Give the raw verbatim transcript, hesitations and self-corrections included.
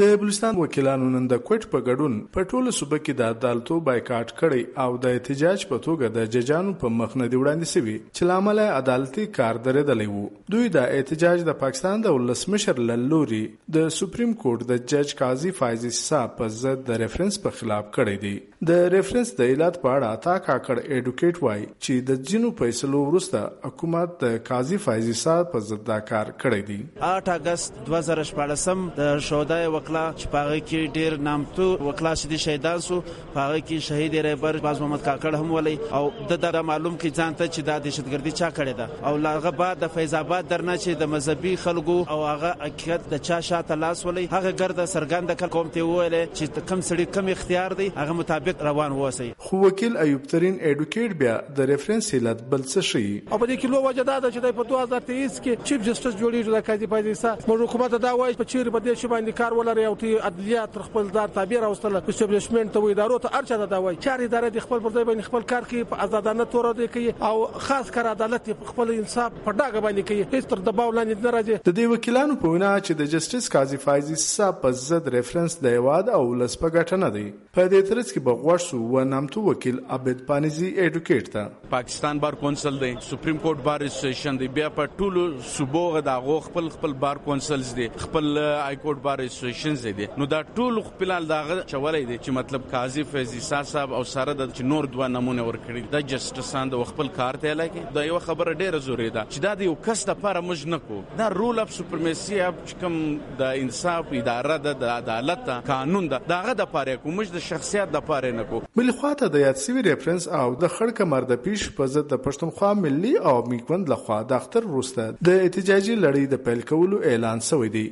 د بلوچستان وکیلانو نن د کوټ په ګډون په ټوله صوبه کې د عدالتو بایکاټ کړی او د احتجاج په توګه د ججانو په مخ نه دی وړاندې سوي چې له امله عدالتي کار درېدلی و. دوی د احتجاج د پاکستان د ولسمشر له لوري د سپریم کورټ د جج قاضي فایز عیسا په ضد د ریفرنس په خلاف کړی دی. د ریفرنس د علت په اړه عطا کاکړ ایډوکیټ وایي چې د ځینو فیصلو وروسته حکومت د قاضي فایز عیسا په ضد دا کار کړی دی. اته اگست دوه زره شپاړسم د شودای وکلا چې پاغه کې ډیر نامتو وکلا چې د شهیدان سو پاغه کې شهید رهبر باز محمد کاکړ هم ولي او د دا معلوم کې ځانته چې د دهشتګردي چا کړی دا او لاغه بعد د فیض آباد درنه چې د مذهبي خلکو او هغه حقیقت د چا شاته لاس ولي هغه ګرد سرګند کل قوم ته ویل چې کم سړي کم اختیار دی هغه مطابق روان ووسی. خو وکیل ایوب ترين ایډوکیټ بیا د ریفرنس علت بل څه شي او په دې کې لو وجدا ده چې په دوه زره تیرې کې چیف جسټس جوړیږي د قاضي فایز عیسا موږ حکومت دا وایي په چیرې په دې شی باندې کار لري او تی عدلیه تر خپل دار تعبیر اوستله اسټابلیشمنت او ادارو ته ارچا دا وای چار اداره د خپل پرځای باندې خپل کار کوي په آزادانه تور دی کوي او خاص کر عدالت په خپل انصاف په ډاګه باندې کوي هیڅ تر دباو لاندې نه راځي. د دې وکیلانو په وینا چې د جسټس قاضي فایز عیسا په ضد ریفرنس د یواد او لس په ګټه نه دی. په دې ترڅ کې بغوښ سو و نامتو وکیل عبد پانیزی ایډوکیټ تا پاکستان بار کونسل دی سپریم کورټ بار اسوسییشن دی بیا په ټولو صوبو دا غو خپل خپل بار کونسلز دی خپل های کورټ بار نو دا ټول خپلال دا چولای دي چې مطلب قاضي فایز عیسا صاحب او سره د نور دوه نمونه ورکړي د جسټسان د خپل کار ته لګي دا یو خبره ډیره زورې ده چې دا د یو کس د پاره موږ نه کو دا رول اف سپرمیسی اپ کوم د انصاف اداره د عدالت قانون دا دغه د پاره کو موږ د شخصیت د پاره نه کو. بل خواته د یاد سوي ریفرنس او د خړک مرده پیش په ضد د پښتونخوا ملي او میکوند لخوا د اختر روسته د احتجاجي لړۍ د پیل کولو اعلان شوی دی.